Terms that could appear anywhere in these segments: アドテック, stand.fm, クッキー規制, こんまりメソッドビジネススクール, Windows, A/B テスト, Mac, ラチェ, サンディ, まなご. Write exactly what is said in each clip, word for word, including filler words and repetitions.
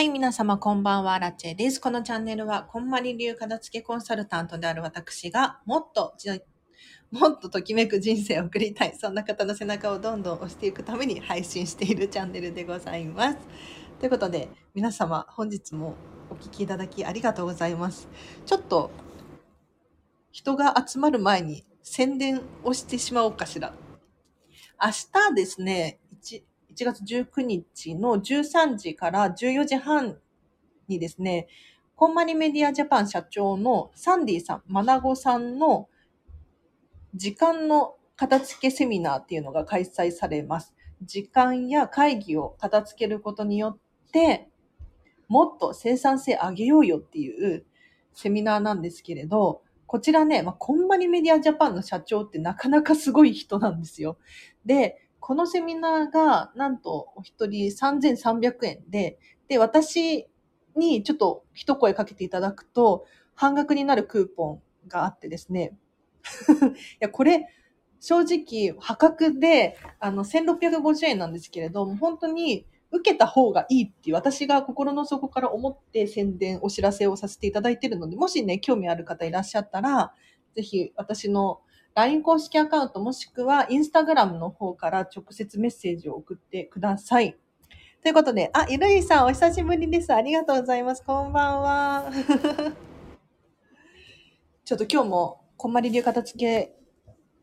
はい、皆様こんばんは、ラチェです。このチャンネルは、こんまり流片付けコンサルタントである私が、もっと、もっとときめく人生を送りたい、そんな方の背中をどんどん押していくために配信しているチャンネルでございます。ということで、皆様、本日もお聞きいただきありがとうございます。ちょっと、人が集まる前に宣伝をしてしまおうかしら。明日ですね、いちがつじゅうくにちのじゅうさんじからじゅうよじはんにですね、こんまりメディアジャパン社長のサンディさん、まなごさんの時間の片付けセミナーっていうのが開催されます。時間や会議を片付けることによって、もっと生産性上げようよっていうセミナーなんですけれど、こちらね、まあ、こんまりメディアジャパンの社長ってなかなかすごい人なんですよ。で、このセミナーがなんとお一人さんぜんさんびゃくえんで、で、私にちょっと一声かけていただくと半額になるクーポンがあってですね。いや、これ正直破格であのせんろっぴゃくごじゅうえんなんですけれども、本当に受けた方がいいっていう私が心の底から思って宣伝、お知らせをさせていただいているので、もしね、興味ある方いらっしゃったら、ぜひ私のライン 公式アカウントもしくは インスタグラム の方から直接メッセージを送ってください。ということで、あ、ゆるいさんお久しぶりです。ありがとうございます。こんばんは。ちょっと今日もこんまり流片付け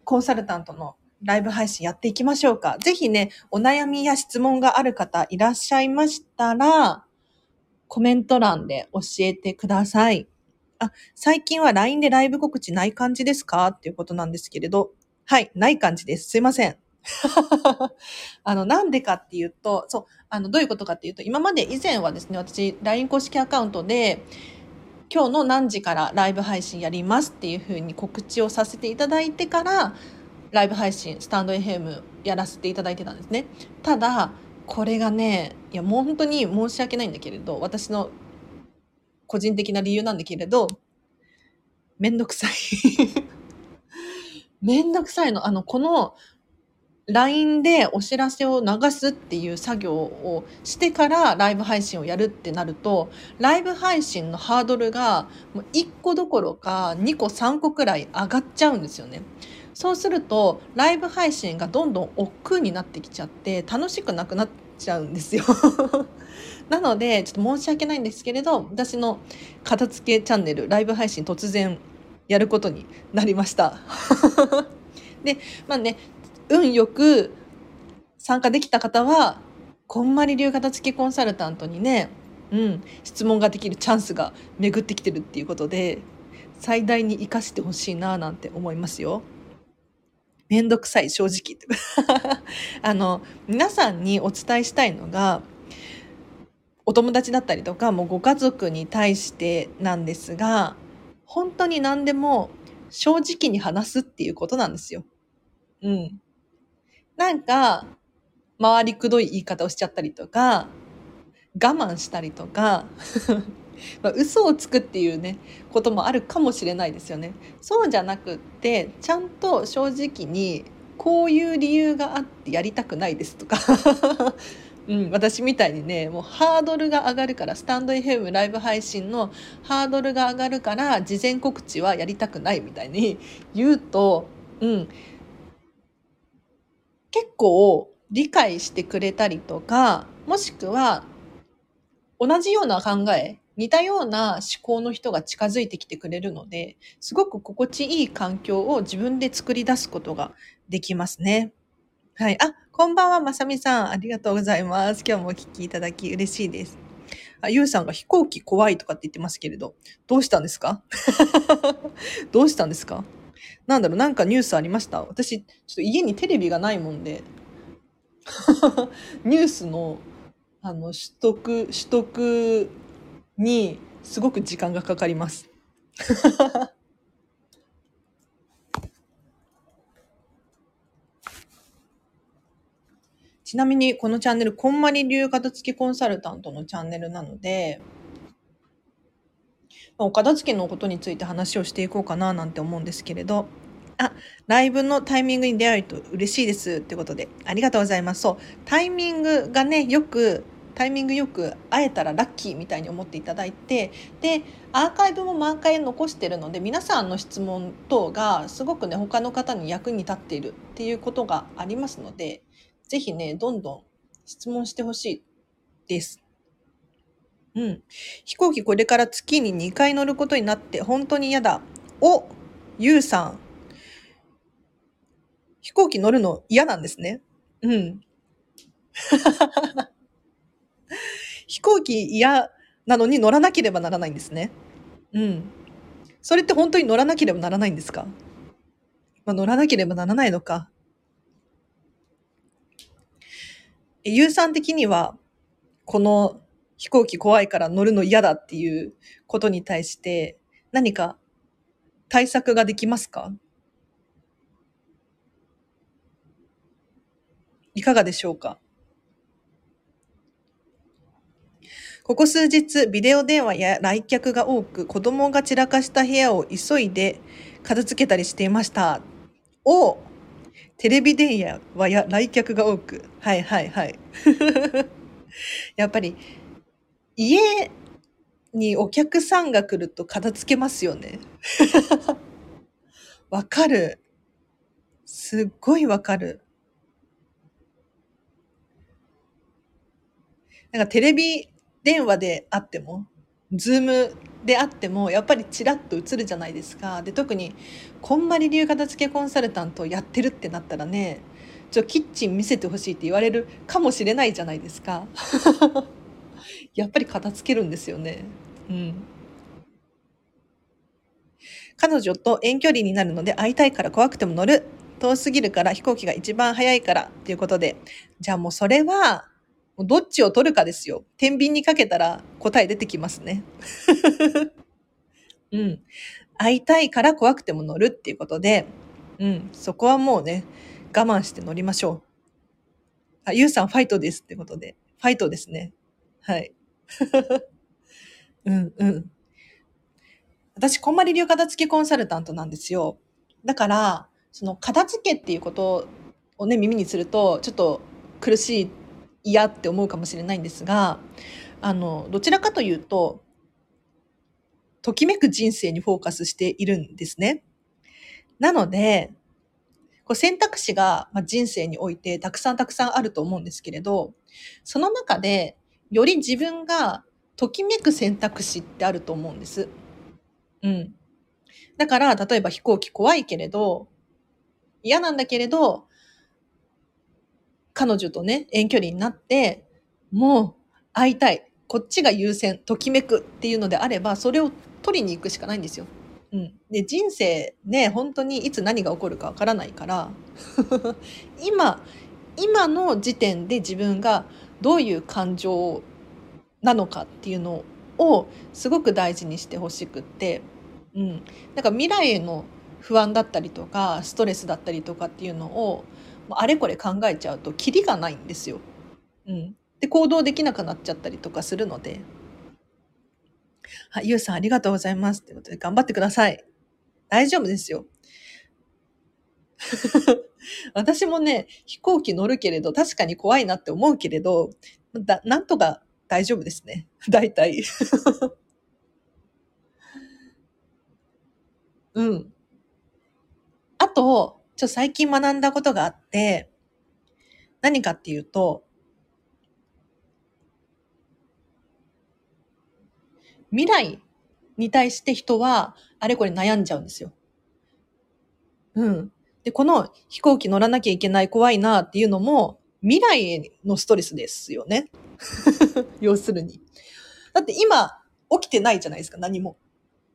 コンサルタントのライブ配信やっていきましょうか。ぜひね、お悩みや質問がある方いらっしゃいましたら、コメント欄で教えてください。あ、最近は ライン でライブ告知ない感じですかっていうことなんですけれど、はい、ない感じです。すいません。あの、なんでかっていうと、そう、あの、どういうことかっていうと、今まで以前はですね、私、ライン 公式アカウントで、今日の何時からライブ配信やりますっていうふうに告知をさせていただいてから、ライブ配信、スタンド エフエム やらせていただいてたんですね。ただ、これがね、いや、もう本当に申し訳ないんだけれど、私の、個人的な理由なんだけれど、めんどくさい。めんどくさいの。あの、この ライン でお知らせを流すっていう作業をしてからライブ配信をやるってなると、ライブ配信のハードルがいっこどころかにこさんこくらい上がっちゃうんですよね。そうすると、ライブ配信がどんどん億劫になってきちゃって、楽しくなくなっちゃうんですよ。なので、ちょっと申し訳ないんですけれど、私の片付けチャンネル、ライブ配信突然やることになりました。で、まあね、運よく参加できた方は、こんまり流片付けコンサルタントにね、うん、質問ができるチャンスが巡ってきてるっていうことで、最大に活かしてほしいななんて思いますよ。めんどくさい、正直。あの、皆さんにお伝えしたいのが、お友達だったりとか、もうご家族に対してなんですが、本当に何でも正直に話すっていうことなんですよ。うん。なんか、回りくどい言い方をしちゃったりとか、我慢したりとか、まあ、嘘をつくっていうね、こともあるかもしれないですよね。そうじゃなくって、ちゃんと正直に、こういう理由があってやりたくないですとか、うん、私みたいにね、もうハードルが上がるから、スタンドエフエムライブ配信のハードルが上がるから、事前告知はやりたくないみたいに言うと、うん、結構理解してくれたりとか、もしくは、同じような考え、似たような思考の人が近づいてきてくれるので、すごく心地いい環境を自分で作り出すことができますね。はい。あ、こんばんは、まさみさん。ありがとうございます。今日もお聞きいただき嬉しいです。あ、ゆうさんが飛行機怖いとかって言ってますけれど、どうしたんですかどうしたんですかなんだろう、なんかニュースありました？私、ちょっと家にテレビがないもんで、ニュースの、あの、取得、取得にすごく時間がかかります。ちなみにこのチャンネル、こんまり流片付けコンサルタントのチャンネルなので、お片付けのことについて話をしていこうかななんて思うんですけれど、あ、ライブのタイミングに出会えると嬉しいですってことで、ありがとうございます。そう、タイミングがね、よくタイミングよく会えたらラッキーみたいに思っていただいて、でアーカイブも満開残してるので、皆さんの質問等がすごくね他の方に役に立っているっていうことがありますので、ぜひねどんどん質問してほしいです。うん、飛行機これから月ににかい乗ることになって本当に嫌だ。お、ゆうさん、飛行機乗るの嫌なんですね。うん。飛行機嫌なのに乗らなければならないんですね。うん。それって本当に乗らなければならないんですか？まあ、乗らなければならないのか。え、ゆうさん的にはこの飛行機怖いから乗るの嫌だっていうことに対して何か対策ができますか？いかがでしょうか？ここ数日ビデオ電話や来客が多く、子供が散らかした部屋を急いで片付けたりしていました。お、テレビ電話や来客が多く、はいはいはい。やっぱり家にお客さんが来ると片付けますよね。わかる。すっごいわかる。なんかテレビ電話であっても、ズームであっても、やっぱりちらっと映るじゃないですか。で、特にこんまり流片付けコンサルタントをやってるってなったらね、ちょキッチン見せてほしいって言われるかもしれないじゃないですか。やっぱり片付けるんですよね。うん。彼女と遠距離になるので会いたいから怖くても乗る。遠すぎるから飛行機が一番早いからっていうことで。じゃあもうそれは、どっちを取るかですよ。天秤にかけたら答え出てきますね。うん。会いたいから怖くても乗るっていうことで、うん。そこはもうね、我慢して乗りましょう。あ、ゆうさんファイトですってことで。ファイトですね。はい。うんうん。私、こんまり流片付けコンサルタントなんですよ。だから、その片付けっていうことをね、耳にすると、ちょっと苦しい、嫌って思うかもしれないんですが、あの、どちらかというと、ときめく人生にフォーカスしているんですね。なので、こう選択肢が人生においてたくさんたくさんあると思うんですけれど、その中で、より自分がときめく選択肢ってあると思うんです。うん。だから、例えば飛行機怖いけれど、嫌なんだけれど、彼女とね、遠距離になって、もう会いたい。こっちが優先、ときめくっていうのであれば、それを取りに行くしかないんですよ。うん。で、人生ね、本当にいつ何が起こるかわからないから、今、今の時点で自分が、どういう感情なのかっていうのをすごく大事にしてほしくって、うん、なんか未来への不安だったりとかストレスだったりとかっていうのをあれこれ考えちゃうとキリがないんですよ、うん、で行動できなくなっちゃったりとかするので、あ、ゆうさんありがとうございますということで、頑張ってください。大丈夫ですよ。私もね、飛行機乗るけれど、確かに怖いなって思うけれど、だなんとか大丈夫ですね。大体。うん。あと、ちょ、最近学んだことがあって、何かっていうと、未来に対して人は、あれこれ悩んじゃうんですよ。うん。で、この飛行機乗らなきゃいけない怖いなっていうのも未来のストレスですよね。要するに。だって今起きてないじゃないですか、何も。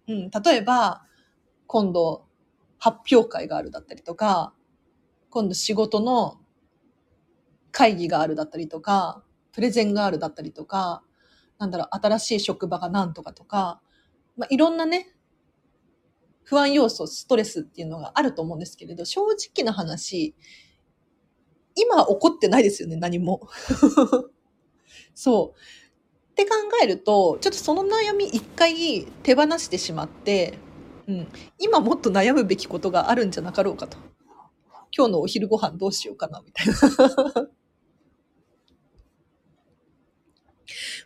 うん、例えば、今度発表会があるだったりとか、今度仕事の会議があるだったりとか、プレゼンがあるだったりとか、なんだろう、新しい職場がなんとかとか、まあ、いろんなね、不安要素、ストレスっていうのがあると思うんですけれど、正直な話、今起こってないですよね、何も。そう。って考えると、ちょっとその悩み一回手放してしまって、うん、今もっと悩むべきことがあるんじゃなかろうかと。今日のお昼ご飯どうしようかな、みたいな。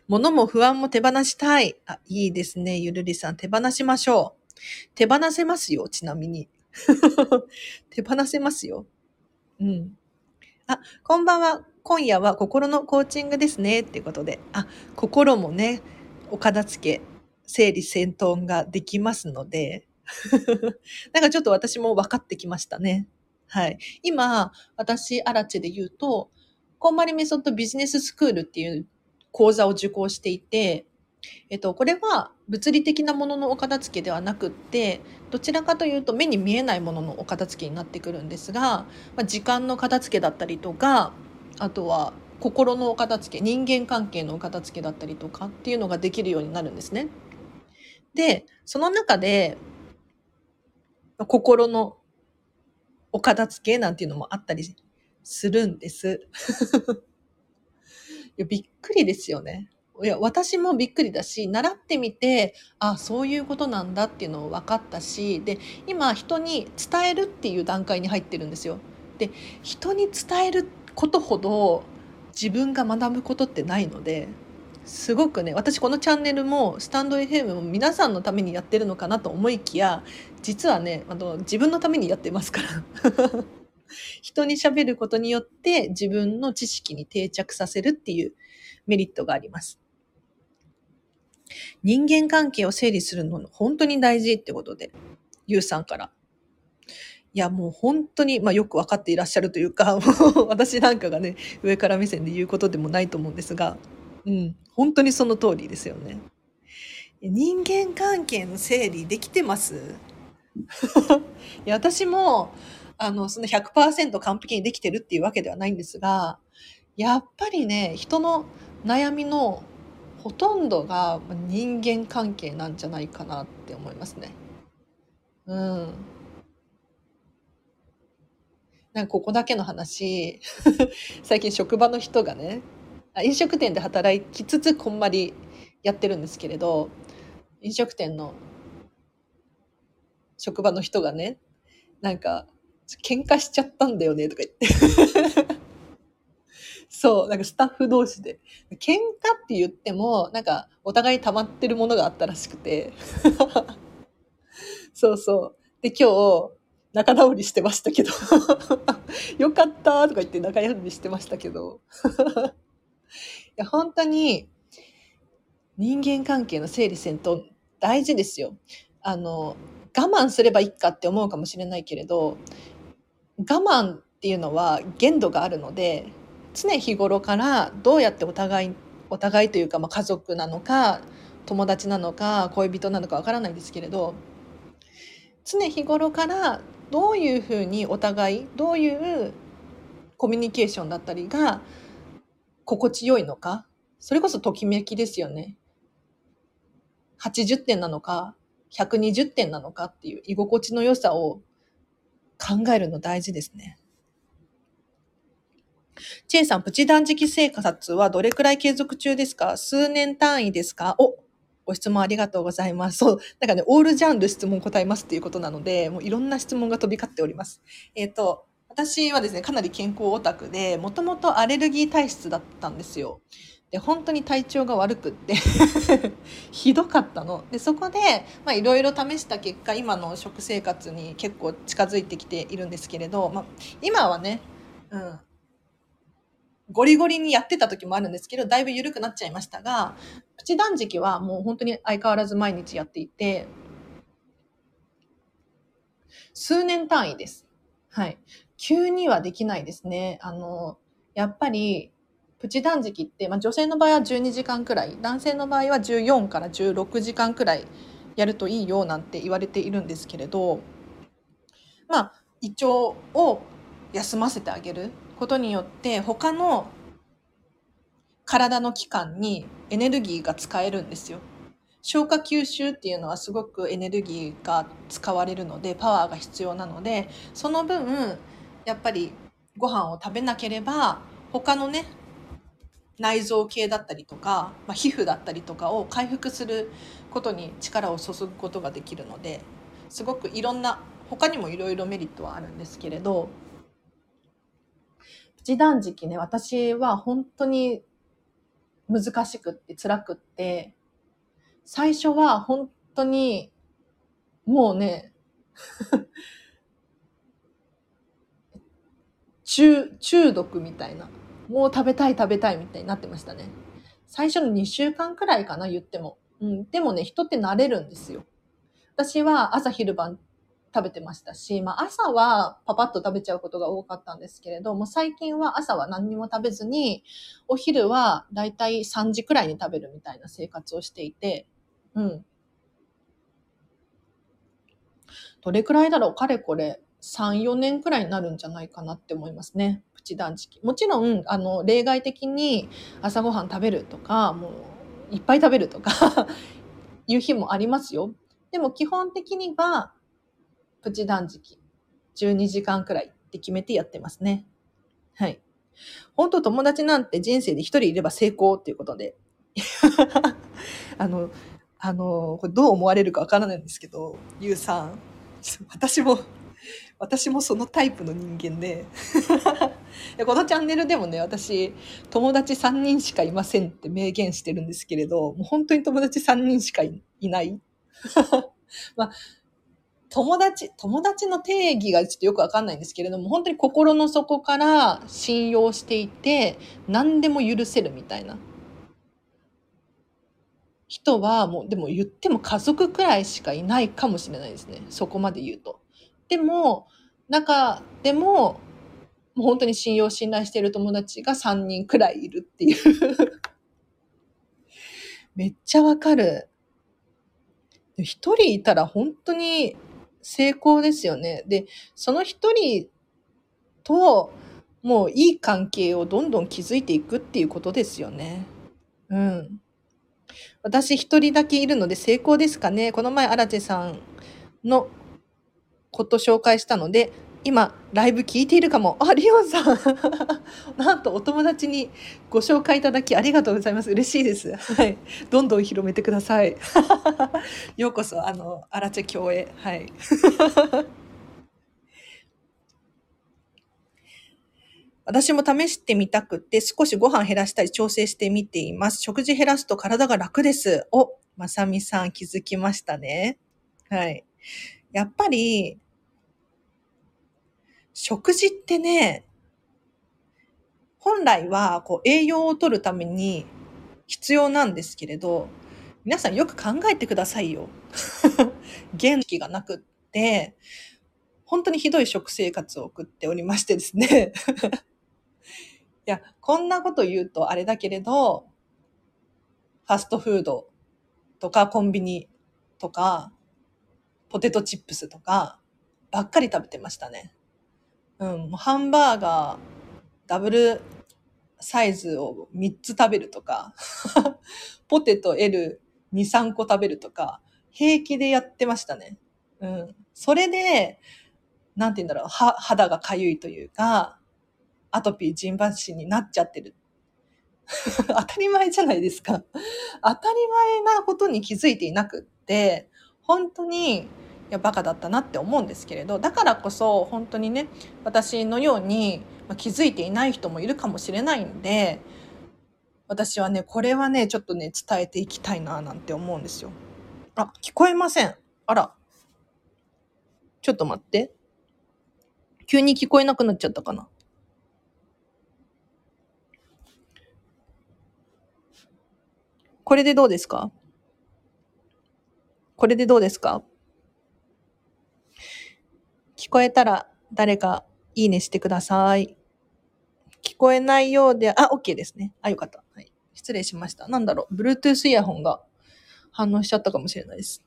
物も不安も手放したい。あ、いいですね。ゆるりさん、手放しましょう。手放せますよ、ちなみに。手放せますよ。うん。あ、こんばんは。今夜は心のコーチングですね。っていうことで。あ、心もね、お片付け、整理整頓ができますので。なんかちょっと私も分かってきましたね。はい。今、私、アラチェで言うと、こんまりメソッドビジネススクールっていう講座を受講していて、えっと、これは物理的なもののお片付けではなくって、どちらかというと目に見えないもののお片付けになってくるんですが、まあ、時間の片付けだったりとか、あとは心のお片付け、人間関係のお片付けだったりとかっていうのができるようになるんですね。で、その中で、心のお片付けなんていうのもあったりするんです。いや、びっくりですよね。いや、私もびっくりだし、習ってみて、あ、そういうことなんだっていうのを分かったし、で、今人に伝えるっていう段階に入ってるんですよ。で、人に伝えることほど自分が学ぶことってないので、すごくね、私このチャンネルもスタンドエフエムも皆さんのためにやってるのかなと思いきや、実はね、あの、自分のためにやってますから。人に喋ることによって自分の知識に定着させるっていうメリットがあります。人間関係を整理するの本当に大事ってことで、ゆうさんから。いや、もう本当に、まあ、よく分かっていらっしゃるというか、私なんかがね、上から目線で言うことでもないと思うんですが、うん、本当にその通りですよね。人間関係の整理できてます？いや、私も、あの、その ひゃくパーセント 完璧にできてるっていうわけではないんですが、やっぱりね、人の悩みのほとんどが人間関係なんじゃないかなって思いますね。うん。なんかここだけの話、最近職場の人がね、飲食店で働きつつこんまりやってるんですけれど、飲食店の職場の人がね、なんか、喧嘩しちゃったんだよねとか言ってそう、なんかスタッフ同士で喧嘩って言ってもなんかお互い溜まってるものがあったらしくてそうそう、で今日仲直りしてましたけどよかったとか言って仲直りしてましたけどいや本当に人間関係の整理整頓大事ですよ。あの、我慢すればいいかって思うかもしれないけれど、我慢っていうのは限度があるので、常日頃からどうやってお互いお互いというか、まあ、家族なのか友達なのか恋人なのかわからないですけれど、常日頃からどういうふうにお互いどういうコミュニケーションだったりが心地よいのか、それこそときめきですよね。はちじゅってんなのかひゃくにじゅってんなのかっていう居心地の良さを考えるの大事ですね。チェイさん、プチ断食生活はどれくらい継続中ですか？数年単位ですか？お、ご質問ありがとうございます。そう、なんかね、オールジャンル質問答えますっていうことなので、もういろんな質問が飛び交っております。えっと、私はですね、かなり健康オタクで、もともとアレルギー体質だったんですよ。で、本当に体調が悪くってひどかったので、そこでまあいろいろ試した結果、今の食生活に結構近づいてきているんですけれど、まあ、今はね、うん、ゴリゴリにやってた時もあるんですけど、だいぶ緩くなっちゃいましたが、プチ断食はもう本当に相変わらず毎日やっていて、数年単位です。はい。急にはできないですね。あの、やっぱりプチ断食って、まあ、女性の場合はじゅうにじかんくらい、男性の場合はじゅうよんからじゅうろくじかんくらいやるといいよなんて言われているんですけれど、まあ、胃腸を休ませてあげることによって他の体の器官にエネルギーが使えるんですよ。消化吸収っていうのはすごくエネルギーが使われるので、パワーが必要なので、その分やっぱりご飯を食べなければ他のね、内臓系だったりとか、まあ、皮膚だったりとかを回復することに力を注ぐことができるので、すごくいろんな、他にもいろいろメリットはあるんですけれど、プチ断食ね、私は本当に難しくって辛くって、最初は本当にもうね中、中毒みたいな、もう食べたい食べたいみたいになってましたね。最初のにしゅうかんくらいかな、言っても。うん、でもね、人って慣れるんですよ。私は朝昼晩食べてましたし、まあ朝はパパッと食べちゃうことが多かったんですけれども、最近は朝は何にも食べずに、お昼はだいたいさんじくらいに食べるみたいな生活をしていて、うん。どれくらいだろう、かれこれさん、よねんくらいになるんじゃないかなって思いますね。プチ断食。もちろん、あの、例外的に朝ごはん食べるとか、もういっぱい食べるとか、いう日もありますよ。でも基本的には、プチ断食じゅうにじかんくらいって決めてやってますね。はい。本当友達なんて人生で一人いれば成功っていうことであのあのこれどう思われるかわからないんですけど、ゆうさん、私も私もそのタイプの人間でこのチャンネルでもね、私友達さんにんしかいませんって明言してるんですけれど、もう本当に友達さんにんしか い, いないまあ友達、友達の定義がちょっとよくわかんないんですけれども、本当に心の底から信用していて、何でも許せるみたいな人は、もう、でも言っても家族くらいしかいないかもしれないですね。そこまで言うと。でも、中でも、もう本当に信用信頼している友達がさんにんくらいいるっていう。めっちゃわかる。一人いたら本当に、成功ですよね。で、その一人ともういい関係をどんどん築いていくっていうことですよね。うん。私一人だけいるので成功ですかね。この前アラチェさんのこと紹介したので、今ライブ聞いているかも。あ、リオンさんなんとお友達にご紹介いただきありがとうございます。嬉しいです、はい、どんどん広めてくださいようこそあのアラチェ教へ、はい私も試してみたくて少しご飯減らしたり調整してみています。食事減らすと体が楽です。お、まさみさん気づきましたね。はい、やっぱり食事ってね、本来はこう栄養を取るために必要なんですけれど、皆さんよく考えてくださいよ。元気がなくって、本当にひどい食生活を送っておりましてですね。いや、こんなこと言うとあれだけれど、ファストフードとかコンビニとか、ポテトチップスとかばっかり食べてましたね。うん、ハンバーガーダブルサイズをみっつ食べるとかポテト エルに、さんこ食べるとか平気でやってましたね。うん、それでなんて言うんだろう、は肌がかゆいというかアトピージンバシになっちゃってる当たり前じゃないですか。当たり前なことに気づいていなくって本当にいやバカだったなって思うんですけれど、だからこそ本当にね、私のように気づいていない人もいるかもしれないんで、私はねこれはねちょっとね伝えていきたいななんて思うんですよ。あ、聞こえません。あら、ちょっと待って、急に聞こえなくなっちゃったかな。これでどうですか？これでどうですか？聞こえたら誰かいいねしてください。聞こえないようで、あ、OK ですね。あ、よかった。はい、失礼しました。なんだろう。Bluetooth イヤホンが反応しちゃったかもしれないです。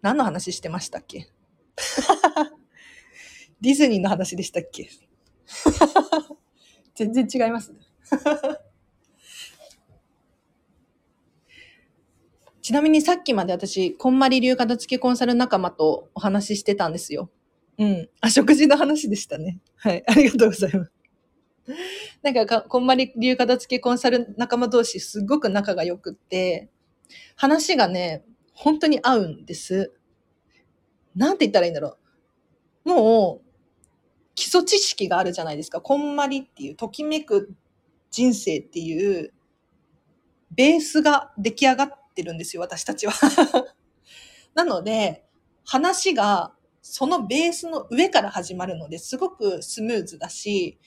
何の話してましたっけ？ディズニーの話でしたっけ？全然違いますね。ちなみにさっきまで私、こんまり流片付けコンサル仲間とお話ししてたんですよ。うん。あ、食事の話でしたね。はい。ありがとうございます。なんか、こんまり流片付けコンサル仲間同士、すごく仲が良くって、話がね、本当に合うんです。なんて言ったらいいんだろう。もう、基礎知識があるじゃないですか。こんまりっていう、ときめく人生っていうベースが出来上がってるんですよ、私たちは。なので、話がそのベースの上から始まるのですごくスムーズだし、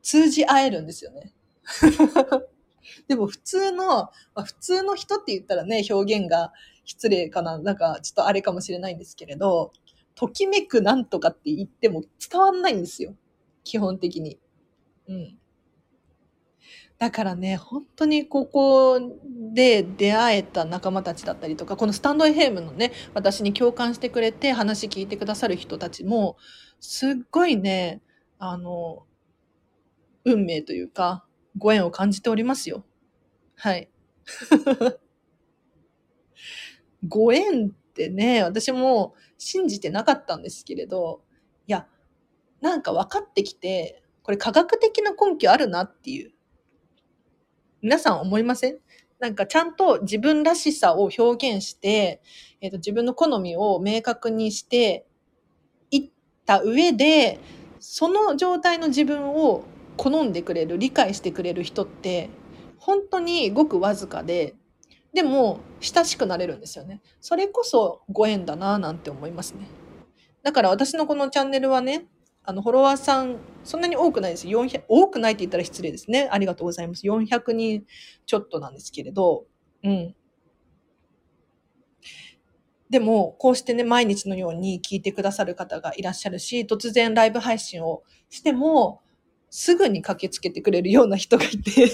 通じ合えるんですよね。でも普通の、普通の人って言ったらね、表現が失礼かな、なんかちょっとあれかもしれないんですけれど、ときめくなんとかって言っても伝わんないんですよ、基本的に。うん。だからね、本当にここで出会えた仲間たちだったりとか、このスタンドエフエムのね、私に共感してくれて話聞いてくださる人たちも、すっごいね、あの、運命というか、ご縁を感じておりますよ。はい。ご縁ってね、私も信じてなかったんですけれど、いや、なんか分かってきて、これ科学的な根拠あるなっていう。皆さん思いません？なんかちゃんと自分らしさを表現して、えっと、自分の好みを明確にしていった上で、その状態の自分を好んでくれる、理解してくれる人って本当にごくわずかで、でも親しくなれるんですよね。それこそご縁だななんて思いますね。だから私のこのチャンネルはね、あのフォロワーさんそんなに多くないです。よんひゃく、多くないって言ったら失礼ですね。ありがとうございます。よんひゃくにんちょっとなんですけれど、うん。でもこうしてね、毎日のように聞いてくださる方がいらっしゃるし、突然ライブ配信をしてもすぐに駆けつけてくれるような人がいて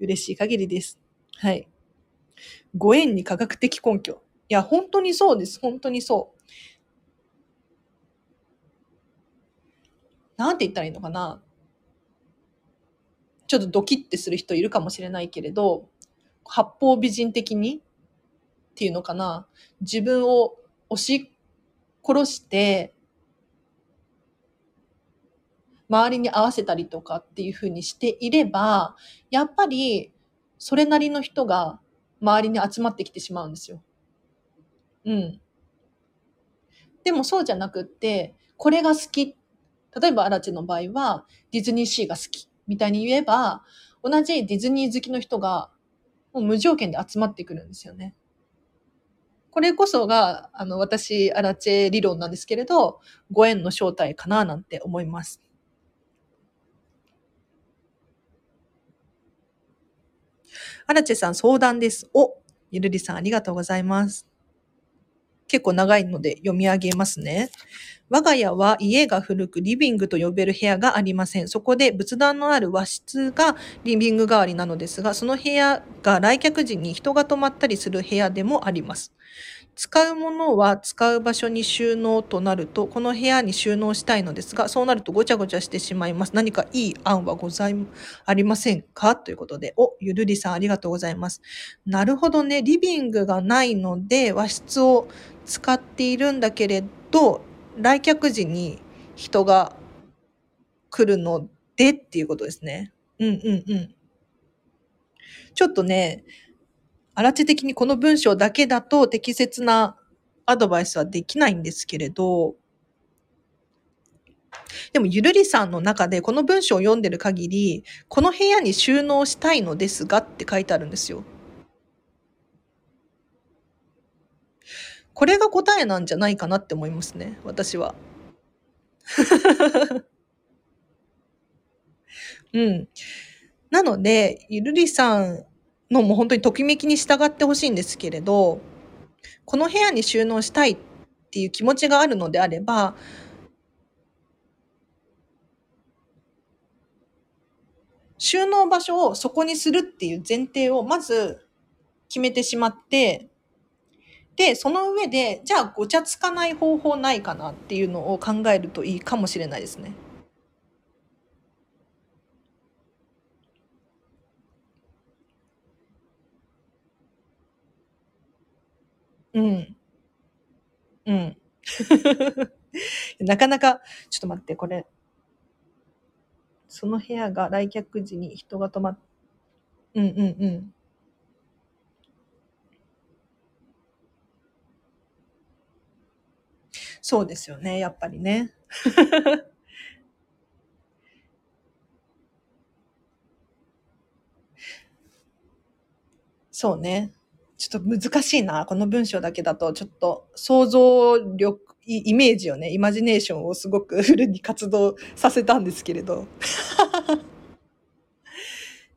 嬉しい限りです。はい。ご縁に科学的根拠。いや、本当にそうです。本当にそう。なんて言ったらいいのかな。ちょっとドキッてする人いるかもしれないけれど、八方美人的にっていうのかな。自分を押し殺して、周りに合わせたりとかっていうふうにしていれば、やっぱりそれなりの人が周りに集まってきてしまうんですよ。うん。でもそうじゃなくって、これが好き。例えばアラチの場合はディズニーシーが好きみたいに言えば、同じディズニー好きの人がもう無条件で集まってくるんですよね。これこそが、あの、私、アラチェ理論なんですけれど、ご縁の正体かななんて思います。アラチェさん、相談です。お、ゆるりさん、ありがとうございます。結構長いので読み上げますね。我が家は家が古く、リビングと呼べる部屋がありません。そこで仏壇のある和室がリビング代わりなのですが、その部屋が来客時に人が泊まったりする部屋でもあります。使うものは使う場所に収納となると、この部屋に収納したいのですが、そうなるとごちゃごちゃしてしまいます。何かいい案はございありませんか？ということで、お、ゆるりさんありがとうございます。なるほどね、リビングがないので和室を使っているんだけれど、来客時に人が来るのでっていうことですね。うんうんうん。ちょっとね、アラチェ的にこの文章だけだと適切なアドバイスはできないんですけれど、でもゆるりさんの中でこの文章を読んでる限り、この部屋に収納したいのですがって書いてあるんですよ。これが答えなんじゃないかなって思いますね、私は。うん。なので、ゆるりさんのもう本当にときめきに従ってほしいんですけれど、この部屋に収納したいっていう気持ちがあるのであれば、収納場所をそこにするっていう前提をまず決めてしまって、で、その上で、じゃあごちゃつかない方法ないかなっていうのを考えるといいかもしれないですね。うん。うん。なかなか、ちょっと待って、これ。その部屋が来客時に人が泊まっ、うんうんうん。そうですよね、やっぱりね。そうね。ちょっと難しいな。この文章だけだと、ちょっと想像力、イメージをね、イマジネーションをすごくフルに活動させたんですけれど。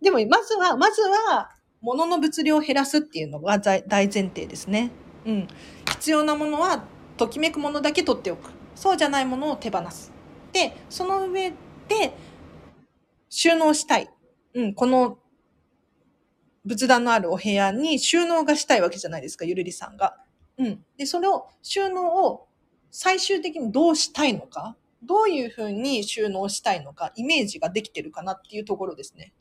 でも、まずは、まずは、物の物量を減らすっていうのが大前提ですね。うん。必要なものは、ときめくものだけ取っておく。そうじゃないものを手放す。で、その上で、収納したい。うん、この、仏壇のあるお部屋に収納がしたいわけじゃないですか、ゆるりさんが。うん。で、それを、収納を最終的にどうしたいのか、どういうふうに収納したいのか、イメージができてるかなっていうところですね。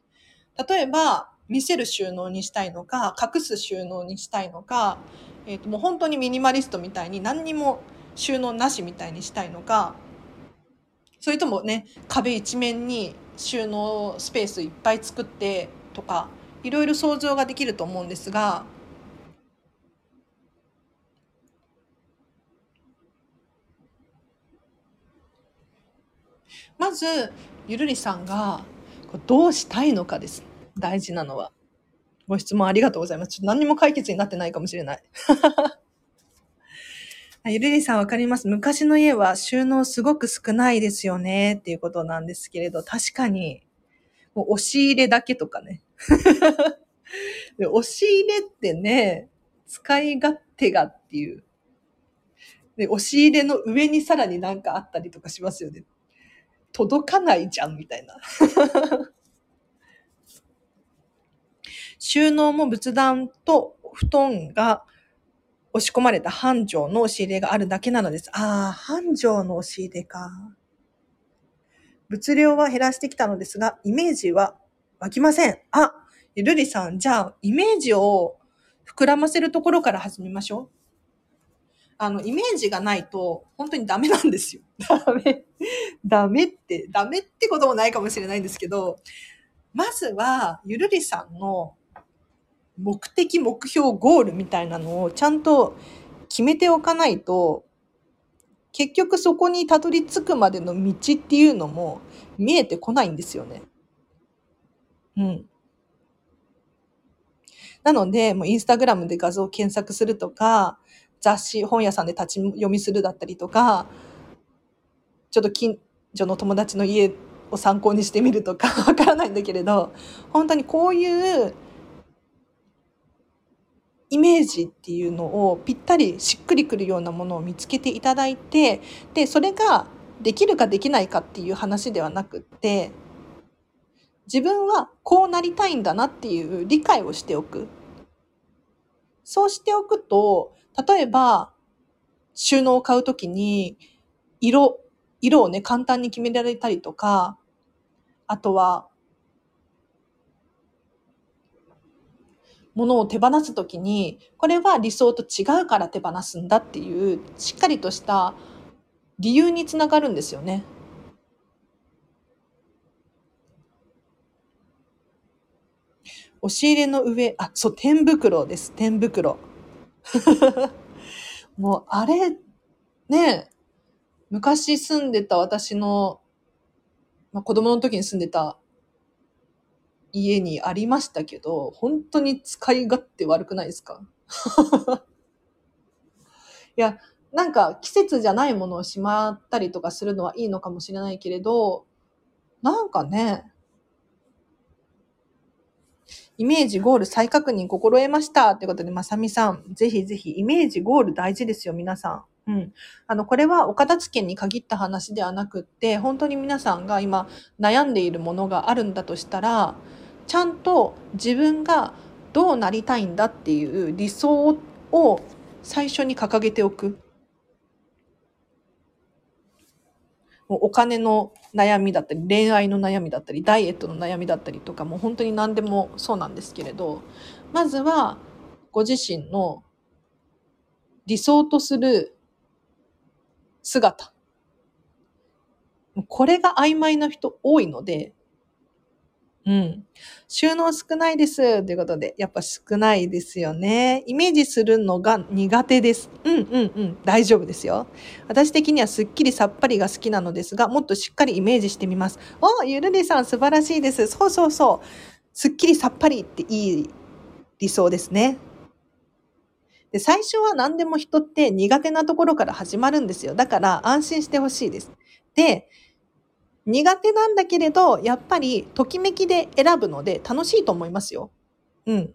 例えば、見せる収納にしたいのか、隠す収納にしたいのか、えっと、もう本当にミニマリストみたいに何にも収納なしみたいにしたいのか、それともね、壁一面に収納スペースいっぱい作ってとか、いろいろ想像ができると思うんですが、まずゆるりさんがどうしたいのかです。大事なのは。ご質問ありがとうございます。ちょっと何にも解決になってないかもしれない。ゆるりさん、わかります。昔の家は収納すごく少ないですよねっていうことなんですけれど、確かにもう押し入れだけとかね。で、押し入れってね、使い勝手がっていう。で、押し入れの上にさらになんかあったりとかしますよね。届かないじゃんみたいな。収納も仏壇と布団が押し込まれた半畳の押し入れがあるだけなのです。ああ、半畳の押し入れか。物量は減らしてきたのですが、イメージは湧きません。あ、ゆるりさん、じゃあ、イメージを膨らませるところから始めましょう。あの、イメージがないと、本当にダメなんですよ。ダメ。ダメって、ダメってこともないかもしれないんですけど、まずは、ゆるりさんの、目的、目標、ゴールみたいなのをちゃんと決めておかないと、結局そこにたどり着くまでの道っていうのも見えてこないんですよね。うん。なので、もうインスタグラムで画像を検索するとか、雑誌、本屋さんで立ち読みするだったりとか、ちょっと近所の友達の家を参考にしてみるとか、わからないんだけれど、本当にこういうイメージっていうのをぴったりしっくりくるようなものを見つけていただいて、で、それができるかできないかっていう話ではなくって、自分はこうなりたいんだなっていう理解をしておく。そうしておくと、例えば収納を買うときに色、色をね、簡単に決められたりとか、あとは物を手放すときに、これは理想と違うから手放すんだっていう、しっかりとした理由につながるんですよね。押し入れの上、あ、そう、天袋です。天袋。もう、あれ、ね、昔住んでた私の、まあ、子供の時に住んでた家にありましたけど、本当に使い勝手悪くないですか？いや、なんか季節じゃないものをしまったりとかするのはいいのかもしれないけれど、なんかね、イメージゴール再確認心得ましたということで、まさみさん、ぜひぜひイメージゴール大事ですよ、皆さん。うん。あの、これはお片付けに限った話ではなくって、本当に皆さんが今悩んでいるものがあるんだとしたら、ちゃんと自分がどうなりたいんだっていう理想を最初に掲げておく。もうお金の悩みだったり、恋愛の悩みだったり、ダイエットの悩みだったりとか、もう本当に何でもそうなんですけれど、まずはご自身の理想とする姿。これが曖昧な人多いので、うん。収納少ないです。ということで、やっぱ少ないですよね。イメージするのが苦手です。うんうんうん。大丈夫ですよ。私的にはすっきりさっぱりが好きなのですが、もっとしっかりイメージしてみます。お、ゆるりさん素晴らしいです。そうそうそう。すっきりさっぱりっていい理想ですね。で、最初は何でも人って苦手なところから始まるんですよ。だから安心してほしいです。で、苦手なんだけれど、やっぱりときめきで選ぶので楽しいと思いますよ。うん。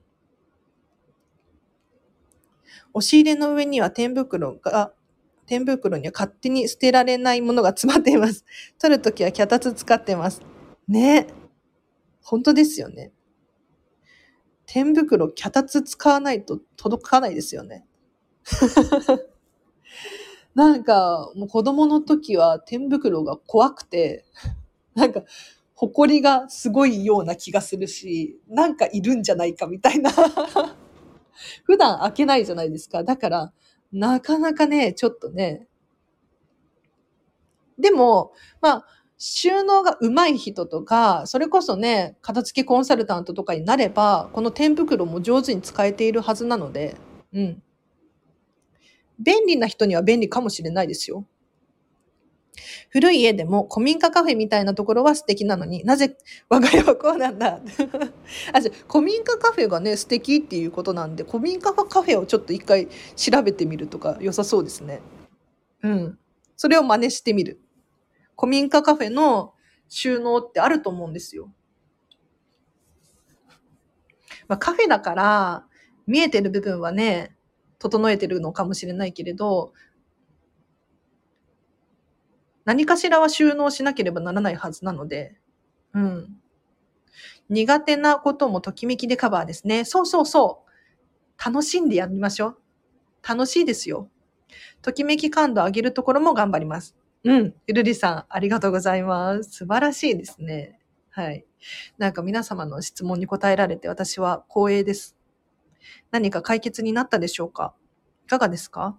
押し入れの上には天袋が、天袋には勝手に捨てられないものが詰まっています。取るときは脚立使ってます。ね。本当ですよね。天袋、脚立使わないと届かないですよね。なんか、もう子供の時は天袋が怖くて、なんか、埃がすごいような気がするし、なんかいるんじゃないかみたいな。普段開けないじゃないですか。だから、なかなかね、ちょっとね。でも、まあ、収納が上手い人とか、それこそね、片付けコンサルタントとかになれば、この天袋も上手に使えているはずなので、うん。便利な人には便利かもしれないですよ。古い家でも古民家カフェみたいなところは素敵なのになぜ我が家はこうなんだ。あ、じゃあ古民家カフェがね素敵っていうことなんで、古民家カフェをちょっと一回調べてみるとか良さそうですね。うん。それを真似してみる。古民家カフェの収納ってあると思うんですよ。まあ、カフェだから見えてる部分はね整えてるのかもしれないけれど、何かしらは収納しなければならないはずなので、うん。苦手なこともときめきでカバーですね。そうそうそう。楽しんでやりましょう。楽しいですよ。ときめき感度上げるところも頑張ります。うん。ゆるりさん、ありがとうございます。素晴らしいですね。はい。なんか皆様の質問に答えられて私は光栄です。何か解決になったでしょうか？いかがですか？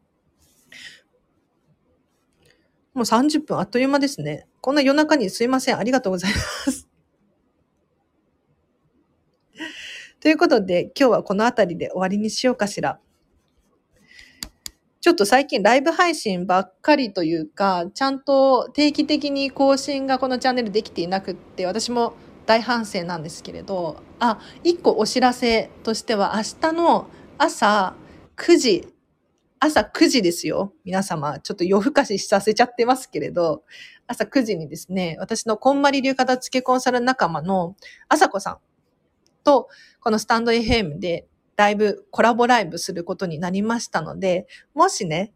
もうさんじゅっぷんあっという間ですね。こんな夜中にすいません。ありがとうございます。ということで、今日はこのあたりで終わりにしようかしら。ちょっと最近ライブ配信ばっかりというか、ちゃんと定期的に更新がこのチャンネルできていなくって、私も大反省なんですけれど、あ、いっこお知らせとしては、明日の朝くじ、朝くじですよ。皆様、ちょっと夜更かしさせちゃってますけれど、朝くじにですね、私のこんまり流片付けコンサル仲間のあさこさんと、このスタンド エフエム でライブ、コラボライブすることになりましたので、もしね、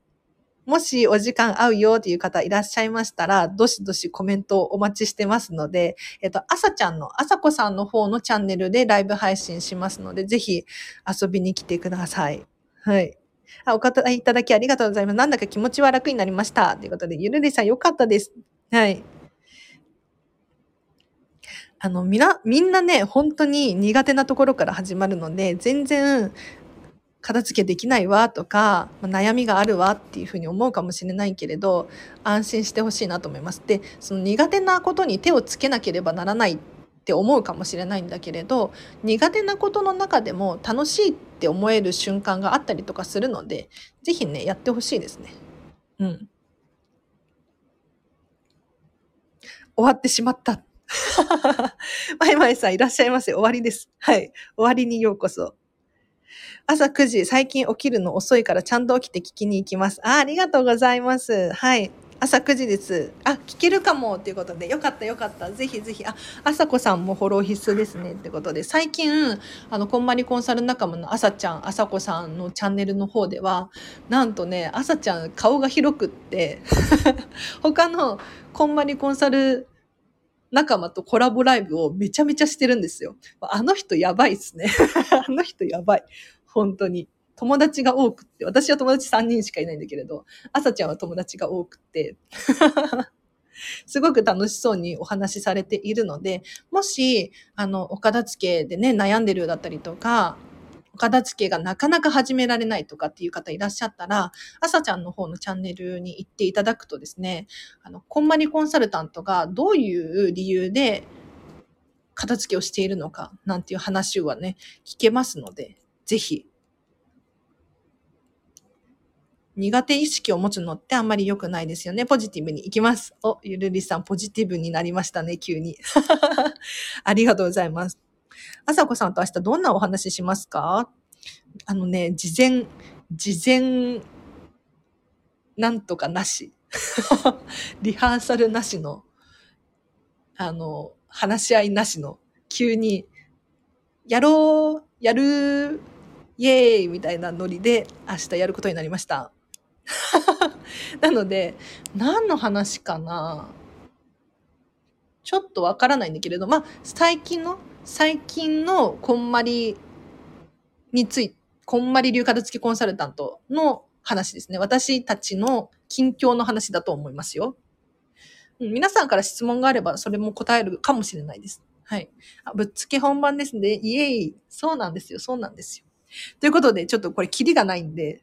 もしお時間合うよという方いらっしゃいましたら、どしどしコメントをお待ちしてますので、えっと、あさちゃんの、あさこさんの方のチャンネルでライブ配信しますので、ぜひ遊びに来てください。はい。あ、お答えいただきありがとうございます。なんだか気持ちは楽になりました。ということで、ゆるりさんよかったです。はい。あの、みな、みんなね、本当に苦手なところから始まるので、全然、片付けできないわとか、悩みがあるわっていうふうに思うかもしれないけれど、安心してほしいなと思います。で、その苦手なことに手をつけなければならないって思うかもしれないんだけれど、苦手なことの中でも楽しいって思える瞬間があったりとかするので、ぜひね、やってほしいですね。うん。終わってしまった。まいまいさんいらっしゃいませ。終わりです。はい。終わりにようこそ。朝くじ、最近起きるの遅いからちゃんと起きて聞きに行きます。あ、ありがとうございます。はい。朝くじです。あ、聞けるかもということで、よかったよかった。ぜひぜひ、あ、あさこさんもフォロー必須ですねってことで、最近、あの、こんまりコンサル仲間のあさちゃん、あさこさんのチャンネルの方では、なんとね、あさちゃん顔が広くって、他のこんまりコンサル仲間とコラボライブをめちゃめちゃしてるんですよ。あの人やばいっすね。あの人やばい。本当に。友達が多くって。私は友達さんにんしかいないんだけれど、あさちゃんは友達が多くって。すごく楽しそうにお話しされているので、もし、あの、お片付けでね、悩んでるだったりとか、お片付けがなかなか始められないとかっていう方いらっしゃったら、あさちゃんの方のチャンネルに行っていただくとですね、あの、こんまりコンサルタントがどういう理由で片付けをしているのかなんていう話はね、聞けますので、ぜひ。苦手意識を持つのってあんまり良くないですよね。ポジティブに行きます。お、ゆるりさん、ポジティブになりましたね、急に。ありがとうございます。あさこさんと明日どんなお話ししますか？あのね、事前、事前、なんとかなし。リハーサルなしの、あの、話し合いなしの、急に、やろう、やる、イエーイみたいなノリで、明日やることになりました。なので、何の話かなちょっとわからないんだけれど、まあ、最近の、最近のこんまりについて、こんまり流片付きコンサルタントの話ですね。私たちの近況の話だと思いますよ。皆さんから質問があれば、それも答えるかもしれないです。はい。あ、ぶっつけ本番ですね。イエイ。そうなんですよ。そうなんですよ。ということで、ちょっとこれ、キリがないんで、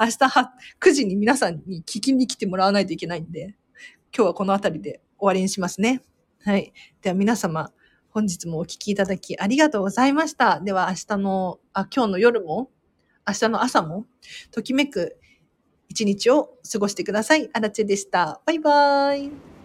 明日はくじに皆さんに聞きに来てもらわないといけないんで、今日はこのあたりで終わりにしますね。はい。では皆様、本日もお聞きいただきありがとうございました。では明日の、あ、今日の夜も、明日の朝も、ときめく一日を過ごしてください。あらちぇでした。バイバーイ。